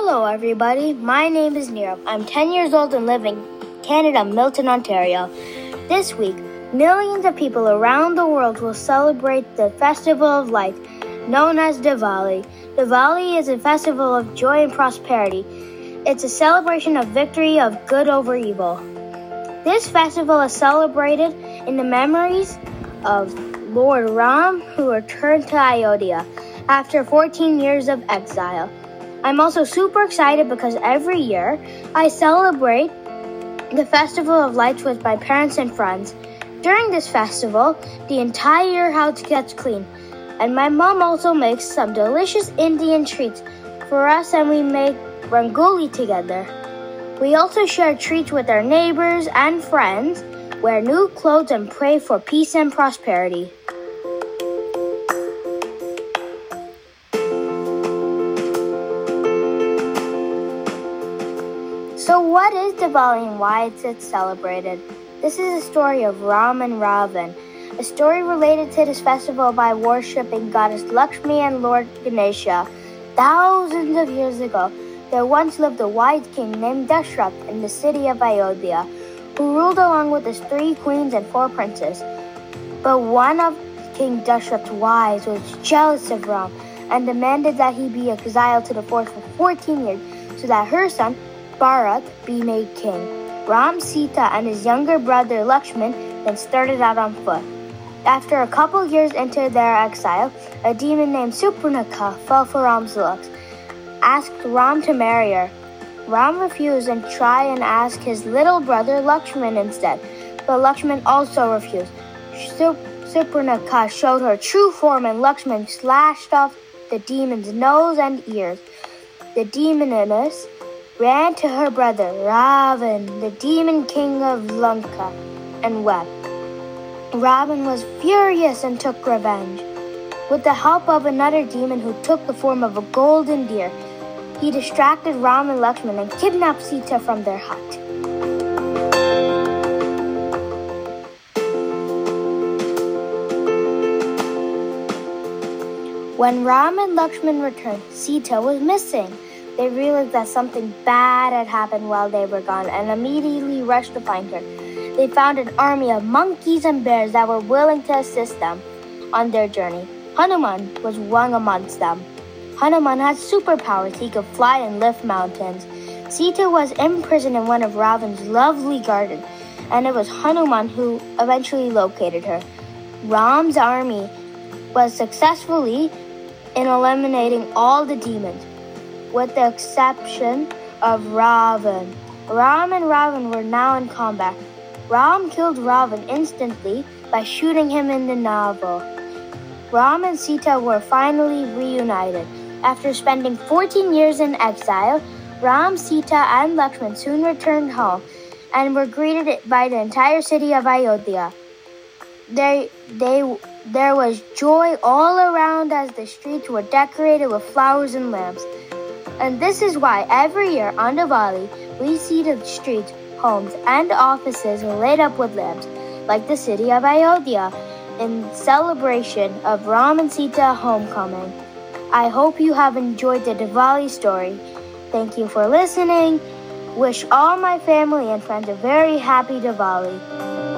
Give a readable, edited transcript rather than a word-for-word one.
Hello everybody, my name is Neerav. I'm 10 years old and live in Canada, Milton, Ontario. This week, millions of people around the world will celebrate the Festival of Lights, known as Diwali. Diwali is a festival of joy and prosperity. It's a celebration of victory of good over evil. This festival is celebrated in the memories of Lord Rama, who returned to Ayodhya after 14 years of exile. I'm also super excited because every year I celebrate the Festival of Lights with my parents and friends. During this festival, the entire house gets clean, and my mom also makes some delicious Indian treats for us, and we make Rangoli together. We also share treats with our neighbors and friends, wear new clothes, and pray for peace and prosperity. So what is Diwali and why is it celebrated? This is a story of Ram and Ravan, a story related to this festival by worshipping goddess Lakshmi and Lord Ganesha. Thousands of years ago, there once lived a wise king named Dashrath in the city of Ayodhya, who ruled along with his 3 queens and 4 princes. But one of King Dashrath's wives was jealous of Ram and demanded that he be exiled to the forest for 14 years so that her son, Bharat, be made king. Ram, Sita, and his younger brother Lakshman then started out on foot. After a couple years into their exile, a demon named Surpanakha fell for Ram's looks, asked Ram to marry her. Ram refused and tried and asked his little brother Lakshman instead, but Lakshman also refused. Surpanakha showed her true form and Lakshman slashed off the demon's nose and ears. The demoness ran to her brother, Ravan, the demon king of Lanka, and wept. Ravan was furious and took revenge. With the help of another demon who took the form of a golden deer, he distracted Ram and Lakshman and kidnapped Sita from their hut. When Ram and Lakshman returned, Sita was missing. They realized that something bad had happened while they were gone and immediately rushed to find her. They found an army of monkeys and bears that were willing to assist them on their journey. Hanuman was one amongst them. Hanuman had superpowers. He could fly and lift mountains. Sita was imprisoned in one of Ravan's lovely gardens, and it was Hanuman who eventually located her. Ram's army was successfully in eliminating all the demons, with the exception of Ravan. Ram and Ravan were now in combat. Ram killed Ravan instantly by shooting him in the navel. Ram and Sita were finally reunited. After spending 14 years in exile, Ram, Sita, and Lakshman soon returned home and were greeted by the entire city of Ayodhya. There was joy all around as the streets were decorated with flowers and lamps. And this is why every year on Diwali, we see the streets, homes, and offices lit up with lamps, like the city of Ayodhya, in celebration of Ram and Sita homecoming. I hope you have enjoyed the Diwali story. Thank you for listening. Wish all my family and friends a very happy Diwali.